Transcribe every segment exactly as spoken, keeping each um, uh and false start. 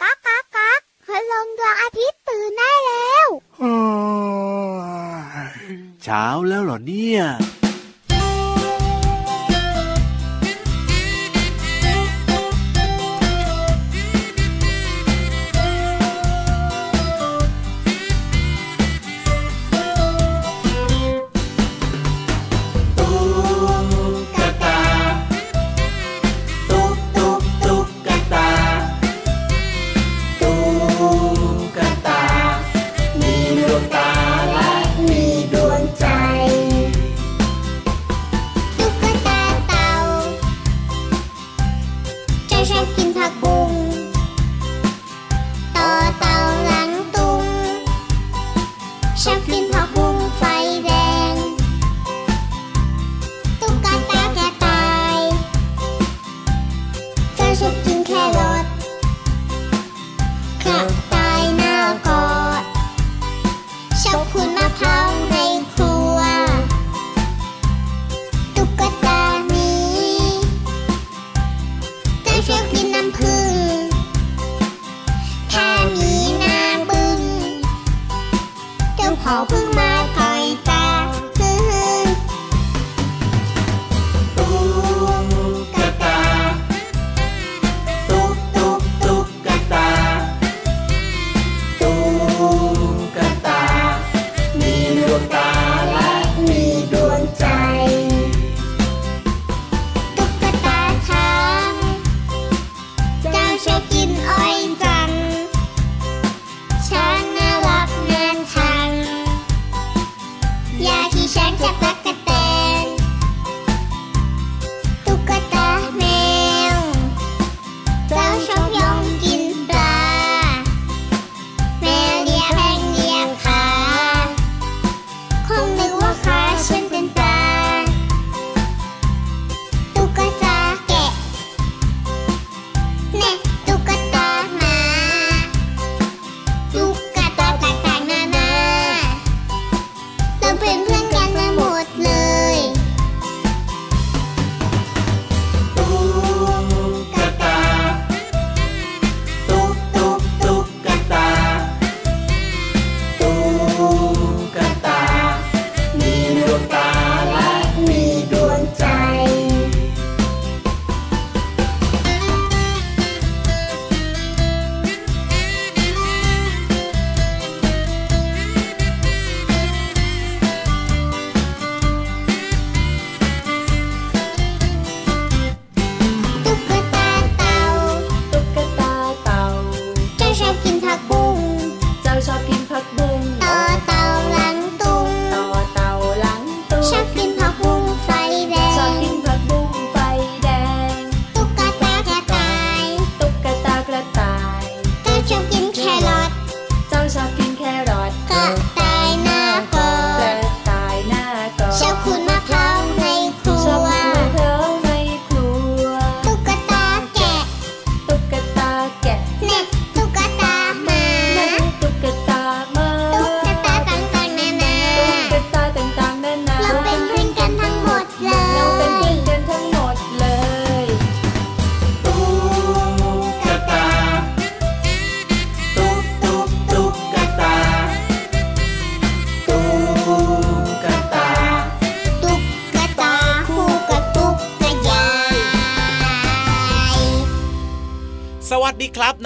ก๊ากก๊ากก๊ากคุณลุงดวงอาทิตย์ตื่นได้แล้วเช้าแล้วเหรอเนี่ย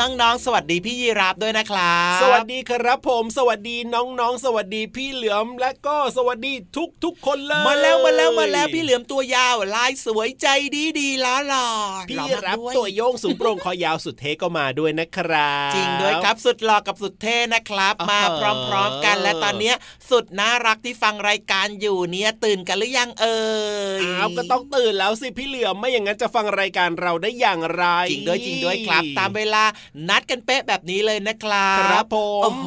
น้องๆสวัสดีพี่ยีราฟด้วยนะครับสวัสดีครับผมสวัสดีน้องๆสวัสดีพี่เหลือมและก็สวัสดีทุกๆคนเลยมาแล้วมาแล้วมาแล้วพี่เหลือมตัวยาวลายสวยใจดีดีล้อหล่อพี่ยีราฟตัวโยงสูงโปร่งคอยาวสุดเท่ก็มาด้วยนะครับจริงด้วยครับสุดหล่อกับสุดเท่นะครับมาพร้อมๆกันและตอนนี้สุดน่ารักที่ฟังรายการอยู่เนี่ยตื่นกันหรือยังเอ่ยอ้าวก็ต้องตื่นแล้วสิพี่เหลือมไม่อย่างนั้นจะฟังรายการเราได้อย่างไรจริงด้วยจริงด้วยครับตามเวลานัดกันเป๊ะแบบนี้เลยนะครับครับผมโอ้โห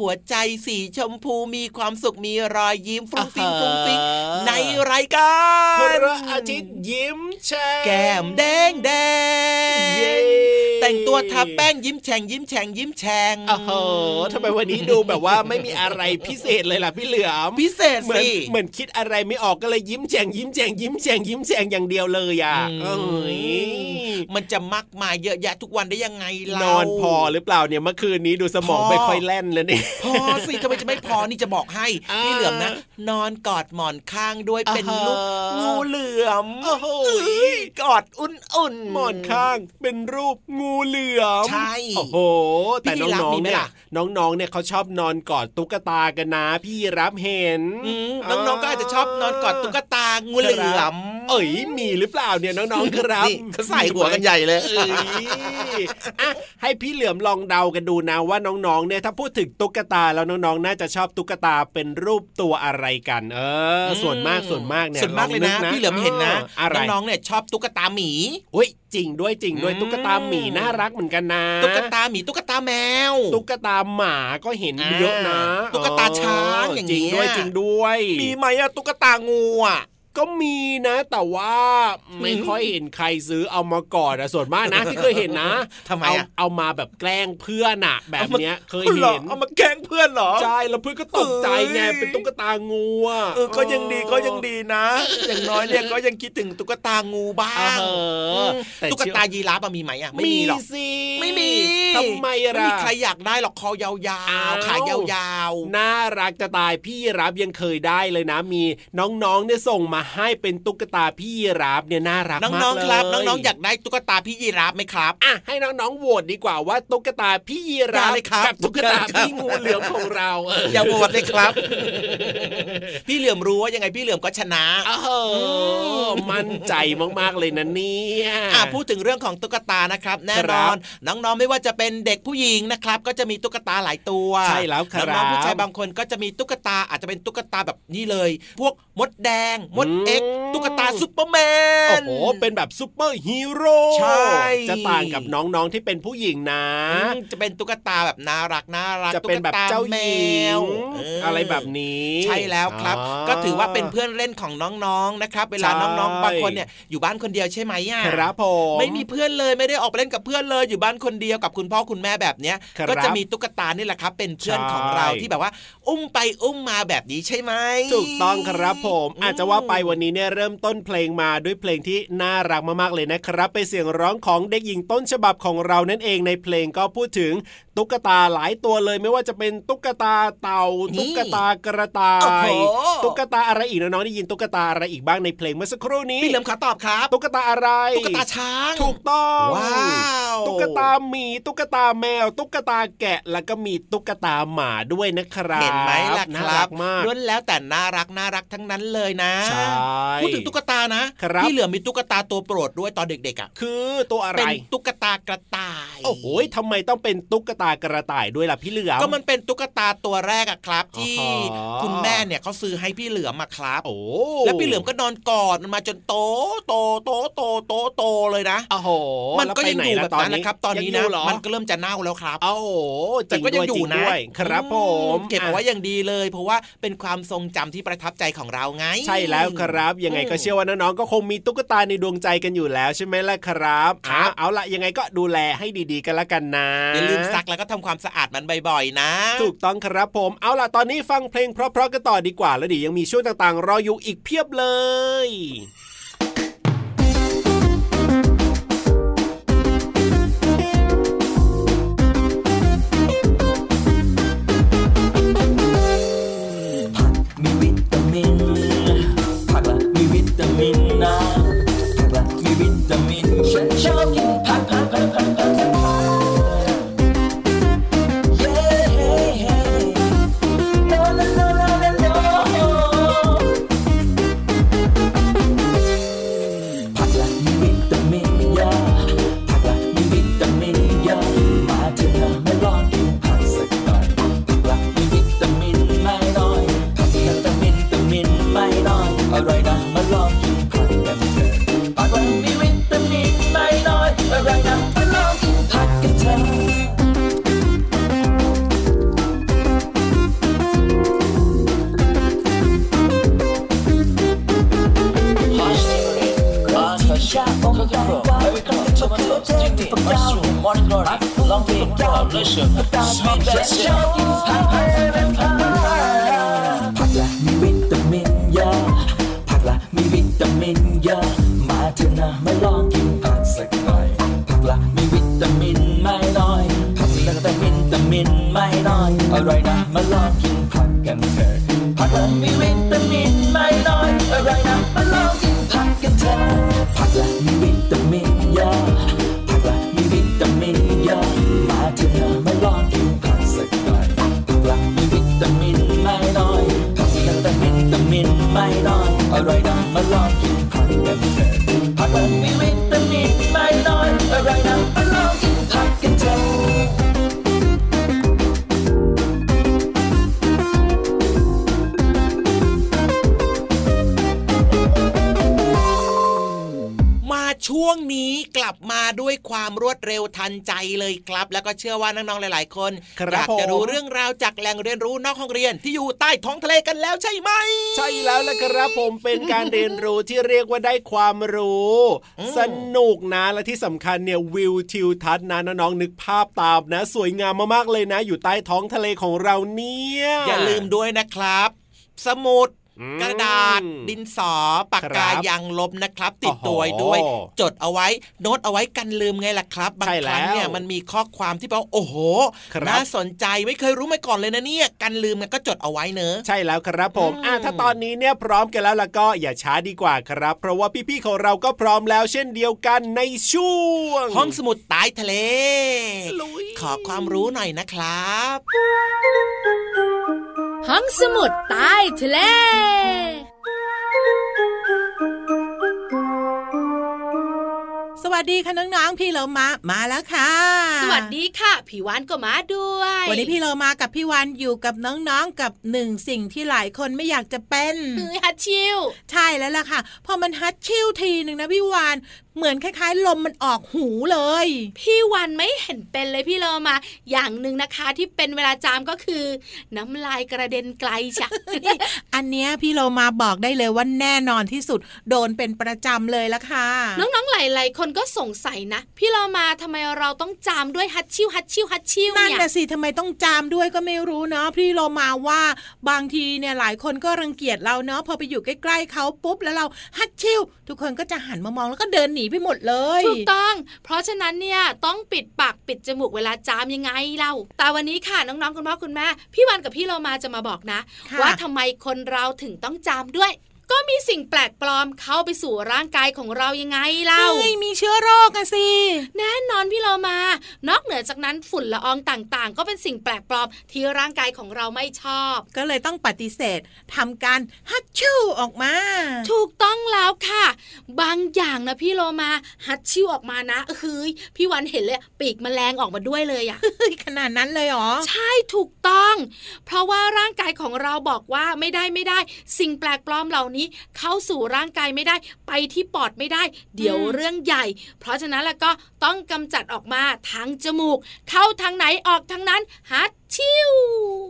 หัวใจสีชมพูมีความสุขมีรอยยิ้มฟุ้งฟิ้งฟุ้งฟิ้งในรายการพระอาทิตย์ยิ้มแฉ่งแก้มแดงแดงแต่ แต่งตัวทาแป้งยิ้มแฉ่งยิ้มแฉ่งยิ้มแฉ่งโอ้โหทำไมวันนี้ดูแบบว่าไม่มีอะไรพิเศษเลยล่ะพี่เหลือมพิเศษสิเหมือนคิดอะไรไม่ออกก็เลยยิ้มแฉ่งยิ้มแฉ่งยิ้มแฉ่งยิ้มแฉ่งอย่างเดียวเลยอ่ะเอ้ยมันจะมากมายเยอะแยะทุกวันได้ยังไงเรานอนพอหรือเปล่าเนี่ยเมื่อคืนนี้ดูสมองไม่ค่อยแล่นเลยเนี่ยพอสิทำไมจะไม่พอนี่จะบอกให้พี่เหลือมนะนอนกอดหมอนข้างด้วยเป็นลูกงูเหลือมโอ้โหกอดอุ่นๆหมอนข้างเป็นรูปงูเหลือมใช่โอ้โหแต่น้องๆเนี่ยน้องๆเนี่ยเขาชอบนอนกอดตุ๊กตากันนะพี่รับเห็นน้องๆก็อาจจะชอบนอนกอดตุ๊กตางูเหลือมเอ๋ยมีหรือเปล่าเนี่ยน้องๆครับเขาใส่หัวกันใหญ่เลยเอ๋ยอะให้พี่เหลือมลองเดากันดูนะว่าน้องๆเนี่ยถ้าพูดถึงตุ๊กตาแล้วน้องๆน่าจะชอบตุ๊กตาเป็นรูปตัวอะไรกันเออส่วนมากส่วนมากเนี่ยส่วนมากเลยนะพี่เหลือมเห็นนะน้องๆเนี่ยชอบตุ๊กตาหมีเฮ้ยจริงด้วยจริงด้วยตุ๊กตาหมีน่ารักเหมือนกันนะตุ๊กตาหมีตุ๊กตาแมวตุ๊กตาหมาก็เห็นเยอะนะตุ๊กตาช้างอย่างเงี้ยจริงด้วยจริงด้วยมีไหมอะตุ๊กตางูอะก็มีนะแต่ว่าไม่ค่อยเห็นใครซื้อเอามาก่อนนะส่วนมากนะที่เคยเห็นนะทำไมอะเอามาแบบแกล้งเพื่อนอะแบบเนี้ยเคยเห็นเอามาแกล้งเพื่อนเหรอใช่แล้วเพื่อนก็ตกใจไงเป็นตุ๊กตางูอะเออก็ยังดีก็ยังดีนะอย่างน้อยเนี่ยก็ยังคิดถึงตุ๊กตางูบ้างตุ๊กตายีราฟมีไหมอะไม่มีหรอกไม่มีทำไมล่ะไม่มีใครอยากได้หรอกคอยาวๆขายาวๆน่ารักจะตายพี่ยีราฟยังเคยได้เลยนะมีน้องๆเนี่ยส่งมาให้เป็นตุ๊กตาพี่ยีราฟเนี่ยน่ารักมากเลยน้องๆครับน้องๆอยากได้ตุ๊กตาพี่ยีราฟไหมครับอ่ะให้น้องๆโหวตดีกว่าว่าตุ๊กตาพี่ยีราฟกับตุ๊กตาพี่งูเหลือมของเราอย่าโหวตเลยครับพี่เหลือมรู้ว่ายังไงพี่เหลือมก็ชนะโอ้โหมั่นใจมากๆเลยนะเนี่ยอ่ะพูดถึงเรื่องของตุ๊กตานะครับแน่นอนน้องๆไม่ว่าจะเป็นเด็กผู้หญิงนะครับก็จะมีตุ๊กตาหลายตัวใช่แล้วครับน้องผู้ชายบางคนก็จะมีตุ๊กตาอาจจะเป็นตุ๊กตาแบบนี้เลยพวกมดแดงมดเอ็กตุ๊กตาซุปเปอร์แมนโอ้โหเป็นแบบซุปเปอร์ฮีโร่ใช่จะต่างกับน้องๆที่เป็นผู้หญิงนะจะเป็นตุ๊กตาแบบน่ารักน่ารักจะเป็นแบบเจ้าแมวอะไรแบบนี้ใช่แล้วครับก็ถือว่าเป็นเพื่อนเล่นของน้องๆนะครับเวลาน้องๆบางคนเนี่ยอยู่บ้านคนเดียวใช่ไหมอ่ะครับผมไม่มีเพื่อนเลยไม่ได้ออกไปเล่นกับเพื่อนเลยอยู่บ้านคนเดียวกับคุณพ่อคุณแม่แบบเนี้ยก็จะมีตุ๊กตานี่แหละครับเป็นเพื่อนของเราที่แบบว่าอุ้มไปอุ้มมาแบบนี้ใช่ไหมถูกต้องครับผมอาจจะว่าไปวันนี้เนี่ยเริ่มต้นเพลงมาด้วยเพลงที่น่ารักมากๆเลยนะครับเป็นเสียงร้องของเด็กหญิงต้นฉบับของเรานั่นเองในเพลงก็พูดถึงตุ๊กตาหลายตัวเลยไม่ว่าจะเป็นตุ๊กตาเต่าตุ๊กตากระต่ายตุ๊กตาอะไรอีกน้องๆได้ยินตุ๊กตาอะไรอีกบ้างในเพลงเมื่อสักครู่นี้พี่เหลิมขอตอบครับตุ๊กตาอะไรตุ๊กตาช้างถูกต้องว้าวตุ๊กตาหมีตุ๊กตาแมวตุ๊กตาแกะแล้วก็มีตุ๊กตาหมาด้วยนะครับเห็นไหมล่ะครับล้วนแล้วแต่น่ารักน่ารักทั้งนั้นเลยนะพูดถึงตุ๊กตานะพี่เหลือมีตุ๊กตาตัวโปรดด้วยตอนเด็กๆอ่ะคือตัวอะไรเป็นตุ๊กตากระต่ายโอ้โหทำไมต้องเป็นตุ๊กตากระต่ายด้วยล่ะพี่เหลือก็มันเป็นตุ๊กตาตัวแรกอะครับที่คุณแม่เนี่ยเขาซื้อให้พี่เหลือมาครับโอ้แล้วพี่เหลือก็นอนกอดมันมาจนโตโตโตโตโตโตเลยนะโอ้โหมันก็ยังอยู่แบบนั้นนะครับตอนนี้นะมันก็เริ่มจะเน่าแล้วครับโอ้โหแต่ก็ยังอยู่นะครับผมเก็บเอาไว้อย่างดีเลยเพราะว่าเป็นความทรงจำที่ประทับใจของเราไงใช่แล้วครับยังไงก็เชื่อว่าน้องๆก็คงมีตุ๊กตาในดวงใจกันอยู่แล้วใช่ไหมล่ะครับครับเอาละยังไงก็ดูแลให้ดีๆกันละกันนะอย่าลืมซักแล้วก็ทำความสะอาดมันบ่อยๆนะถูกต้องครับผมเอาละตอนนี้ฟังเพลงเพราะๆกันต่อดีกว่าแล้วเดี๋ยวยังมีช่วงต่างๆรออยู่อีกเพียบเลย ผักละมีวิตามินเยอะผักละมีวิตามินเยอะมาเถอะนะมาลองกินผักสักหน่อยผักละมีวิตามินไม่น้อยผักละแต่วิตามินไม่น้อยอร่อยนะมาลองกินผักกันเถอะผักละมีวิตามินไม่น้อยอร่อยนะมาลองกินผักกันเถอะผักละมีวิตามินเยอะผักละมีวิตามินเยอะมาเถอะนะมาลองกินผักสักหน่อยผักละมีวิตามินไม่น้อยแต่วิตามินไม่น้อยอร่อยนะมาลองกินผักกันเถอะผักมันมีวิตามินไม่น้อยอร่อยนะมาลองกินผักกันเถอะช่วงนี้กลับมาด้วยความรวดเร็วทันใจเลยครับแล้วก็เชื่อว่าน้องๆหลายๆคนอยากจะรู้เรื่องราวจากแหล่งเรียนรู้นอกห้องเรียนที่อยู่ใต้ท้องทะเลกันแล้วใช่ไหมใช่แล้วล่ะครับผมเป็นการเรียนรู้ที่เรียกว่าได้ความรู้สนุกนะและที่สำคัญเนี่ยวิวทิวทัศน์นะน้องๆนึกภาพตามนะสวยงามมากๆเลยนะอยู่ใต้ท้องทะเลของเราเนี่ยอย่าลืมด้วยนะครับสมุดกระดาษดินสอปากกายางลบนะครับติดตัวด้วยจดเอาไว้โน้ตเอาไว้กันลืมไงล่ะครับบางครั้งเนี่ยมันมีข้อความที่บอกโอ้โหน่าสนใจไม่เคยรู้มาก่อนเลยนะเนี่ยกันลืมเนี่ยก็จดเอาไว้เนอะใช่แล้วครับผมอ่ะถ้าตอนนี้เนี่ยพร้อมกันแล้วล่ะก็อย่าช้าดีกว่าครับเพราะว่าพี่ๆของเราก็พร้อมแล้วเช่นเดียวกันในช่วงห้องสมุดใต้ทะเลขอความรู้หน่อยนะครับห้องสมุดใต้ทะเลสวัสดีค่ะน้องๆพี่เรามามาแล้วค่ะสวัสดีค่ะพี่วานก็มาด้วยวันนี้พี่เรามากับพี่วานอยู่กับน้องๆกับหนึ่งสิ่งที่หลายคนไม่อยากจะเป็นคือฮัตชิวใช่แล้วล่ะค่ะพอมันฮัตชิวทีนึงนะพี่วานเหมือนคล้ายๆลมมันออกหูเลยพี่วันไม่เห็นเป็นเลยพี่เลอมาอย่างหนึ่งนะคะที่เป็นเวลาจามก็คือน้ำลายกระเด็นไกลจ้ะ อันเนี้ยพี่เลอมาบอกได้เลยว่าแน่นอนที่สุดโดนเป็นประจำเลยละค่ะน้องๆหลายๆคนก็สงสัยนะพี่เลอมาทำไมเราต้องจามด้วยฮัดชิวฮัดชิวฮัดชิวนั่นน่ะสิทำไมต้องจามด้วยก็ไม่รู้เนาะพี่เลอมาว่าบางทีเนี่ยหลายคนก็รังเกียจเราเนาะพอไปอยู่ใกล้ๆเขาปุ๊บแล้วเราฮัดชิวทุกคนก็จะหันมามองแล้วก็เดินหนีไปหมดเลยถูกต้องเพราะฉะนั้นเนี่ยต้องปิดปากปิดจมูกเวลาจามยังไงเล่าแต่วันนี้ค่ะน้องๆคุณพ่อคุณแม่พี่วันกับพี่เรามาจะมาบอกนะว่าทำไมคนเราถึงต้องจามด้วยก็มีสิ่งแปลกปลอมเข้าไปสู่ร่างกายของเรายังไงเล่าเฮ้ยมีเชื้อโรคกันสิแน่นอนพี่เรามานอกเหนือจากนั้นฝุ่นละอองต่างๆก็เป็นสิ่งแปลกปลอมที่ร่างกายของเราไม่ชอบก็เลยต้องปฏิเสธทำการฮัตชิวออกมาถูกต้องแล้วค่ะบางอย่างนะพี่เรามาฮัตชิวออกมานะเฮ้ยพี่วันเห็นเลยปีกแมลงออกมาด้วยเลยอ่ะ ขนาดนั้นเลยหรอใช่ถูกต้องเพราะว่าร่างกายของเราบอกว่าไม่ได้ไม่ได้สิ่งแปลกปลอมเหล่านี้เข้าสู่ร่างกายไม่ได้ไปที่ปอดไม่ได้เดี๋ยวเรื่องใหญ่เพราะฉะนั้นแล้วก็ต้องกำจัดออกมาทางจมูกเข้าทางไหนออกทางนั้นฮัดชิว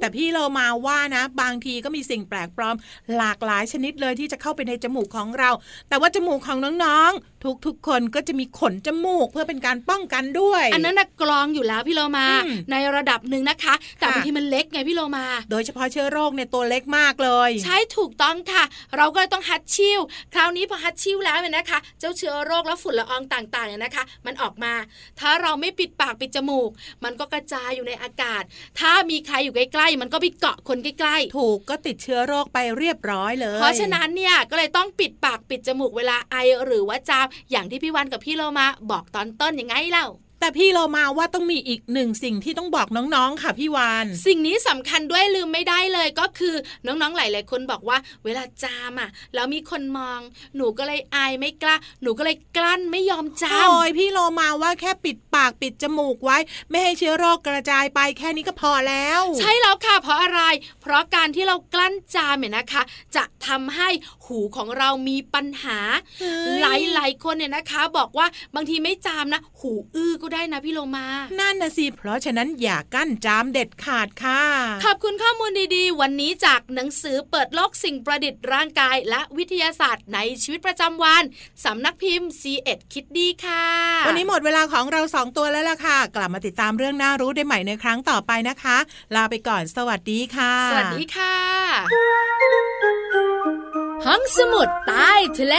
แต่พี่เรามาว่านะบางทีก็มีสิ่งแปลกปลอมหลากหลายชนิดเลยที่จะเข้าไปในจมูกของเราแต่ว่าจมูกของน้องๆทุกๆคนก็จะมีขนจมูกเพื่อเป็นการป้องกันด้วยอันนั้นนะกรองอยู่แล้วพี่เรามาในระดับหนึ่งนะคะแต่บางทีมันเล็กไงพี่เรามาโดยเฉพาะเชื้อโรคเนี่ยตัวเล็กมากเลยใช่ถูกต้องค่ะเราก็ต้องฮัดชิวคราวนี้พอฮัดชิวแล้วเนี่ยนะคะเจ้าเชื้อโรคและฝุ่นละอองต่างๆเนี่ยนะคะมันออกมาถ้าเราไม่ปิดปากปิดจมูกมันก็กระจายอยู่ในอากาศถ้ามีใครอยู่ใกล้ๆมันก็ไปเกาะคนใกล้ๆถูกก็ติดเชื้อโรคไปเรียบร้อยเลยเพราะฉะนั้นเนี่ยก็เลยต้องปิดปากปิดจมูกเวลาไอหรือว่าจามอย่างที่พี่วันกับพี่โลมาบอกตอนต้นยังไงเล่าแต่พี่เรามาว่าต้องมีอีกหนึ่งสิ่งที่ต้องบอกน้องๆค่ะพี่วานสิ่งนี้สำคัญด้วยลืมไม่ได้เลยก็คือน้องๆหลายๆคนบอกว่าเวลาจามอ่ะแล้วมีคนมองหนูก็เลยอายไม่กล้าหนูก็เลยกลั้นไม่ยอมจามโอ้ยพี่เรามาว่าแค่ปิดปากปิดจมูกไว้ไม่ให้เชื้อโรคกระจายไปแค่นี้ก็พอแล้วใช่แล้วค่ะเพราะอะไรเพราะการที่เรากลั้นจามเนี่ยนะคะจะทำให้หูของเรามีปัญหาหลายๆคนเนี่ยนะคะบอกว่าบางทีไม่จามนะหูอื้อ ก็ได้นะพี่โลมานั่นนะสิเพราะฉะนั้นอย่ากั้นจามเด็ดขาดค่ะขอบคุณข้อมูลดีๆวันนี้จากหนังสือเปิดโลกสิ่งประดิษฐ์ร่างกายและวิทยาศาสตร์ในชีวิตประจำวันสำนักพิมพ์ ซี เอ็ด คิดดีค่ะวันนี้หมดเวลาของเราสองตัวแล้วล่ะค่ะกลับมาติดตามเรื่องน่ารู้ได้ใหม่ในครั้งต่อไปนะคะลาไปก่อนสวัสดีค่ะสวัสดีค่ะห้องสมุดใต้ทะเล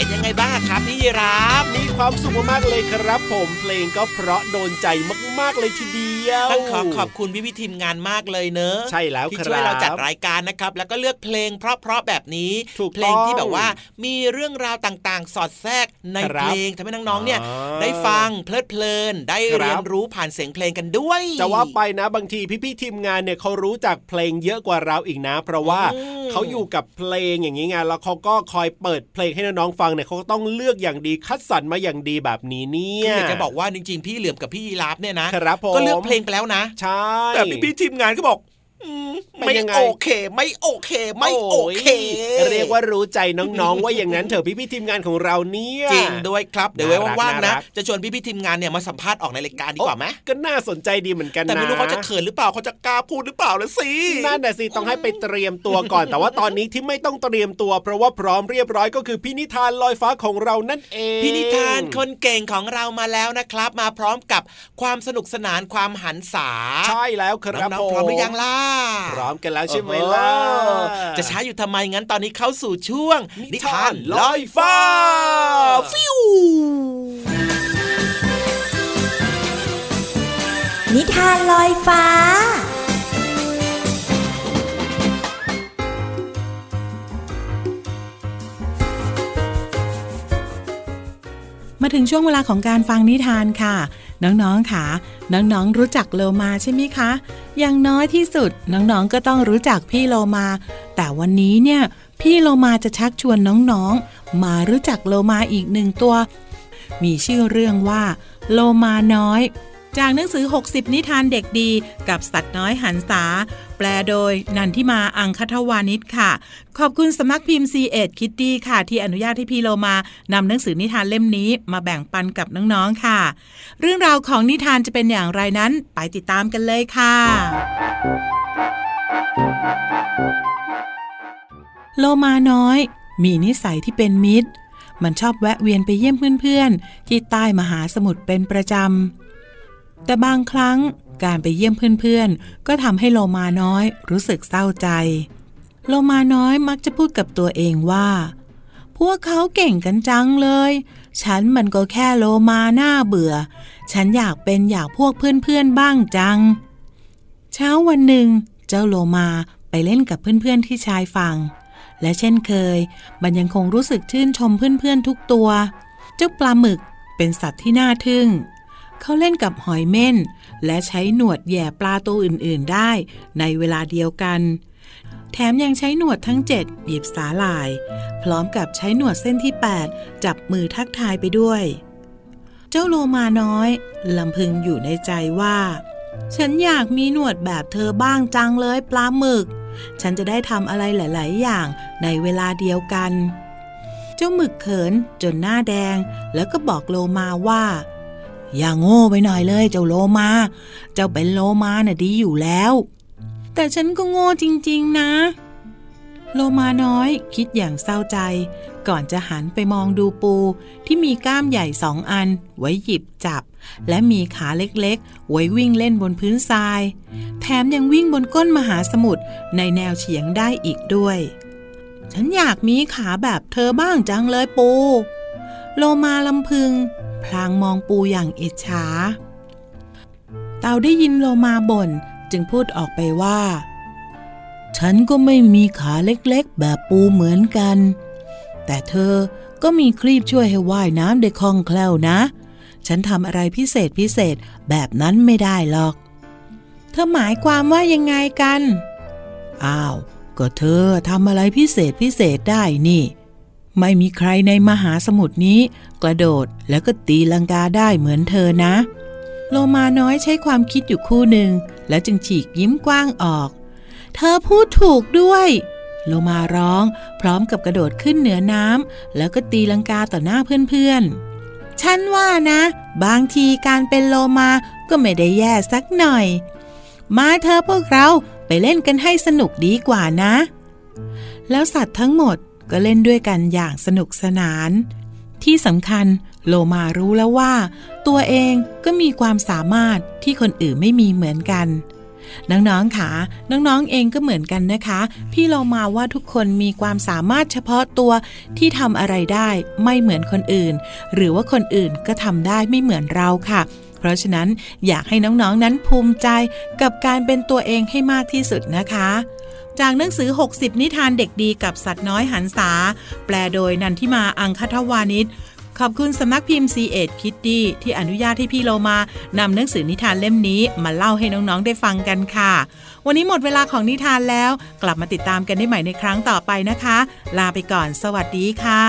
เป็นยังไงบ้างครับพี่รับมีความสุขมากๆเลยครับผมเพลงก็เพราะโดนใจมากๆเลยทีเดียวต้องขอขอบคุณพี่พี่ทีมงานมากเลยเนอะใช่แล้วครับที่ช่วยเราจัดรายการนะครับแล้วก็เลือกเพลงเพราะๆแบบนี้เพลงที่แบบว่ามีเรื่องราวต่างๆสอดแทรกในเพลงทำให้น้องๆเนี่ยได้ฟังเพลิดเพลินได้เรียนรู้ผ่านเสียงเพลงกันด้วยจะว่าไปนะบางทีพี่พี่ทีมงานเนี่ยเขารู้จักเพลงเยอะกว่าเราอีกนะเพราะว่าเขาอยู่กับเพลงอย่างนี้ไงแล้วเขาก็คอยเปิดเพลงให้น้องๆฟังเนี่ยเขาก็ต้องเลือกอย่างดีคัดสรรมาอย่างดีแบบนี้เนี่ยคืออยากจะบอกว่าจริงๆพี่เหลือมกับพี่ยีราฟเนี่ยนะก็เลือกเพลงไปแล้วนะใช่แต่พี่ๆทีมงานก็บอกไม่โอเคไม่โอเคไม่โอเคเรียกว่ารู้ใจน้องๆว่าอย่างนั้นเถอะพี่ๆทีมงานของเราเนี่ยจริงด้วยครับเดี๋ยวไว้ว่างๆนะจะชวนพี่ๆทีมงานเนี่ยมาสัมภาษณ์ออกในรายการดีกว่าไหมก็น่าสนใจดีเหมือนกันนะแต่ไม่รู้เขาจะเขินหรือเปล่าเขาจะกล้าพูดหรือเปล่าล่ะสินั่นแหละสิต้องให้ไปเตรียมตัวก่อนแต่ว่าตอนนี้ที่ไม่ต้องเตรียมตัวเพราะว่าพร้อมเรียบร้อยก็คือพี่นิทานลอยฟ้าของเรานั่นเองพี่นิทานคนเก่งของเรามาแล้วนะครับมาพร้อมกับความสนุกสนานความหันษาใช่แล้วครับพร้อมหรือยังล่ะพร้อมกันแล้วใช่ไหมล่ะจะช้าอยู่ทำไมงั้นตอนนี้เข้าสู่ช่วงนิทานลอยฟ้าฟิวนิทานลอยฟ้ามาถึงช่วงเวลาของการฟังนิทานค่ะน้องๆค่ะน้องๆรู้จักโลมาใช่ไหมคะอย่างน้อยที่สุดน้องๆก็ต้องรู้จักพี่โลมาแต่วันนี้เนี่ยพี่โลมาจะชักชวนน้องๆมารู้จักโลมาอีกหนึ่งตัวมีชื่อเรื่องว่าโลมาน้อยจากหนังสือหกสิบนิทานเด็กดีกับสัตว์น้อยหันษาแปลโดยนันทิมาอังคทวานิชค่ะขอบคุณสำนักพิมพ์ ซี เอ็ด Kitty ค่ะที่อนุญาตให้พี่โลมานำหนังสือนิทานเล่มนี้มาแบ่งปันกับน้องๆค่ะเรื่องราวของนิทานจะเป็นอย่างไรนั้นไปติดตามกันเลยค่ะโลมาน้อยมีนิสัยที่เป็นมิตรมันชอบแวะเวียนไปเยี่ยมเพื่อนๆที่ใต้มหาสมุทรเป็นประจำแต่บางครั้งการไปเยี่ยมเพื่อนๆก็ทำให้โลมาน้อยรู้สึกเศร้าใจโลมาน้อยมักจะพูดกับตัวเองว่าพวกเขาเก่งกันจังเลยฉันมันก็แค่โลมาหน้าเบื่อฉันอยากเป็นอย่างพวกเพื่อนๆบ้างจังเช้าวันหนึ่งเจ้าโลมาไปเล่นกับเพื่อนๆที่ชายฝั่งและเช่นเคยมันยังคงรู้สึกชื่นชมเพื่อนๆทุกตัวเจ้าปลาหมึกเป็นสัตว์ที่น่าทึ่งเขาเล่นกับหอยเม่นและใช้หนวดแหย่ปลาตัวอื่นๆได้ในเวลาเดียวกันแถมยังใช้หนวดทั้งเจ็ดหยิบสาหร่ายพร้อมกับใช้หนวดเส้นที่แปดจับมือทักทายไปด้วยเจ้าโลมาน้อยลำพึงอยู่ในใจว่าฉันอยากมีหนวดแบบเธอบ้างจังเลยปลาหมึกฉันจะได้ทำอะไรหลายๆอย่างในเวลาเดียวกันเจ้าหมึกเขินจนหน้าแดงแล้วก็บอกโลมาว่าอย่าโง่ไปหน่อยเลยเจ้าโลมาเจ้าเป็นโลมาน่ะดีอยู่แล้วแต่ฉันก็โง่จริงๆนะโลมาน้อยคิดอย่างเศร้าใจก่อนจะหันไปมองดูปูที่มีก้ามใหญ่สองอันไว้หยิบจับและมีขาเล็กๆไว้วิ่งเล่นบนพื้นทรายแถมยังวิ่งบนก้นมหาสมุทรในแนวเฉียงได้อีกด้วยฉันอยากมีขาแบบเธอบ้างจังเลยปูโลมาลำพึงพลางมองปูอย่างอิจฉาเต่าได้ยินโลมาบ่นจึงพูดออกไปว่าฉันก็ไม่มีขาเล็กๆแบบปูเหมือนกันแต่เธอก็มีครีบช่วยให้ว่ายน้ำได้คล่องแคล่วนะฉันทำอะไรพิเศษพิเศษแบบนั้นไม่ได้หรอกเธอหมายความว่ายังไงกันอ้าวก็เธอทำอะไรพิเศษพิเศษได้นี่ไม่มีใครในมหาสมุทรนี้กระโดดแล้วก็ตีลังกาได้เหมือนเธอนะโลมาน้อยใช้ความคิดอยู่คู่หนึ่งแล้วจึงฉีกยิ้มกว้างออกเธอพูดถูกด้วยโลมาร้องพร้อมกับกระโดดขึ้นเหนือน้ำแล้วก็ตีลังกาต่อหน้าเพื่อนๆฉันว่านะบางทีการเป็นโลมาก็ไม่ได้แย่สักหน่อยมาเธอพวกเราไปเล่นกันให้สนุกดีกว่านะแล้วสัตว์ทั้งหมดก็เล่นด้วยกันอย่างสนุกสนานที่สำคัญโลมารู้แล้วว่าตัวเองก็มีความสามารถที่คนอื่นไม่มีเหมือนกัน น้องๆค่ะน้องๆเองก็เหมือนกันนะคะพี่เรามาว่าทุกคนมีความสามารถเฉพาะตัวที่ทำอะไรได้ไม่เหมือนคนอื่นหรือว่าคนอื่นก็ทำได้ไม่เหมือนเราค่ะเพราะฉะนั้นอยากให้น้องๆนั้นภูมิใจกับการเป็นตัวเองให้มากที่สุดนะคะจากหนังสือหกสิบนิทานเด็กดีกับสัตว์น้อยหันษาแปลโดยนันทิมาอังคทวานิชขอบคุณสำนักพิมพ์ ซี เอ็ด Kitty ที่อนุญาตให้พี่โลมานำหนังสือนิทานเล่มนี้มาเล่าให้น้องๆได้ฟังกันค่ะวันนี้หมดเวลาของนิทานแล้วกลับมาติดตามกันได้ใหม่ในครั้งต่อไปนะคะลาไปก่อนสวัสดีค่ะ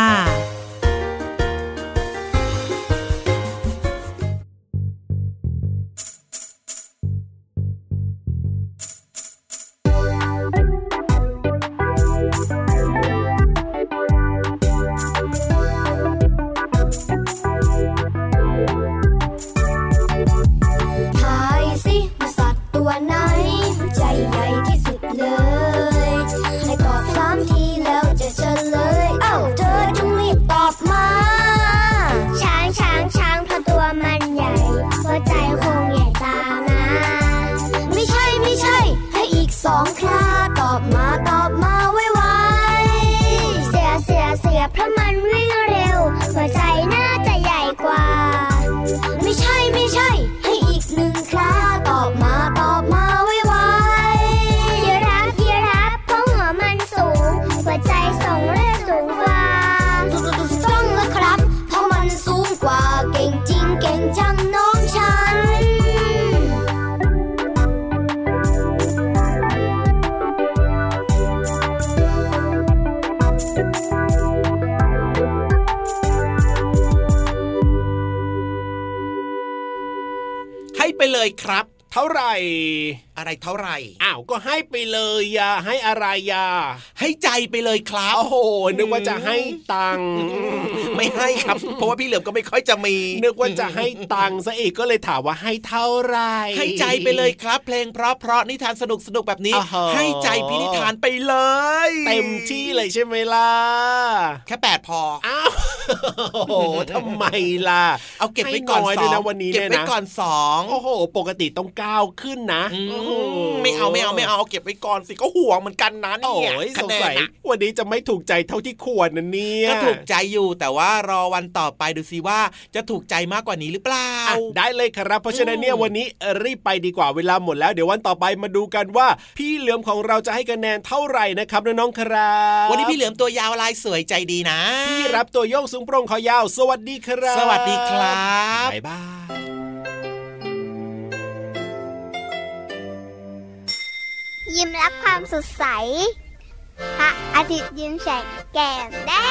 ไปเลยครับเท่าไหร่อะไรเท่าไหร่อ้าวก็ให้ไปเลยอ่ะให้อะไรอ่ะให้ใจไปเลยครับโอ้โหนึกว่าจะให้ตังค์ไม่ให้ครับเพราะว่าพี่เหลือมก็ไม่ค่อยจะมีนึกว่าจะให้ตังค์ซะอีกก็เลยถามว่าให้เท่าไหร่ให้ใจไปเลยครับเพลงเพราะๆนิทานสนุกๆแบบนี้ให้ใจพี่นิทานไปเลยเต็มที่เลยใช่มั้ยล่ะแค่แปดพออ้าวโอ้โหทำไมล่ะเอาเก็บไว้ก่อนสองเก็บไว้ก่อนสองโอ้โหปกติต้องเก้าขึ้นนะไม่เอาไม่เอาไม่เอาเก็บไว้ก่อนสิก็ห่วงเหมือนกันนะเนี่ยสงสัยวันนี้จะไม่ถูกใจเท่าที่ควรนะเนี่ยก็ถูกใจอยู่แต่ว่ารอวันต่อไปดูสิว่าจะถูกใจมากกว่านี้หรือเปล่าได้เลยครับเพราะฉะนั้นเนี่ยวันนี้รีบไปดีกว่าเวลาหมดแล้วเดี๋ยววันต่อไปมาดูกันว่าพี่เหลือมของเราจะให้คะแนนเท่าไหร่นะครับน้องๆครับวันนี้พี่เหลือมตัวยาวลายสวยใจดีนะพี่รับตัวโยกสูงโปร่งคอยาวสวัสดีครับสวัสดีครับบ๊ายบายยิ้มรับความสดใสพระอาทิตย์ยิ้มแฉกแก้มแดง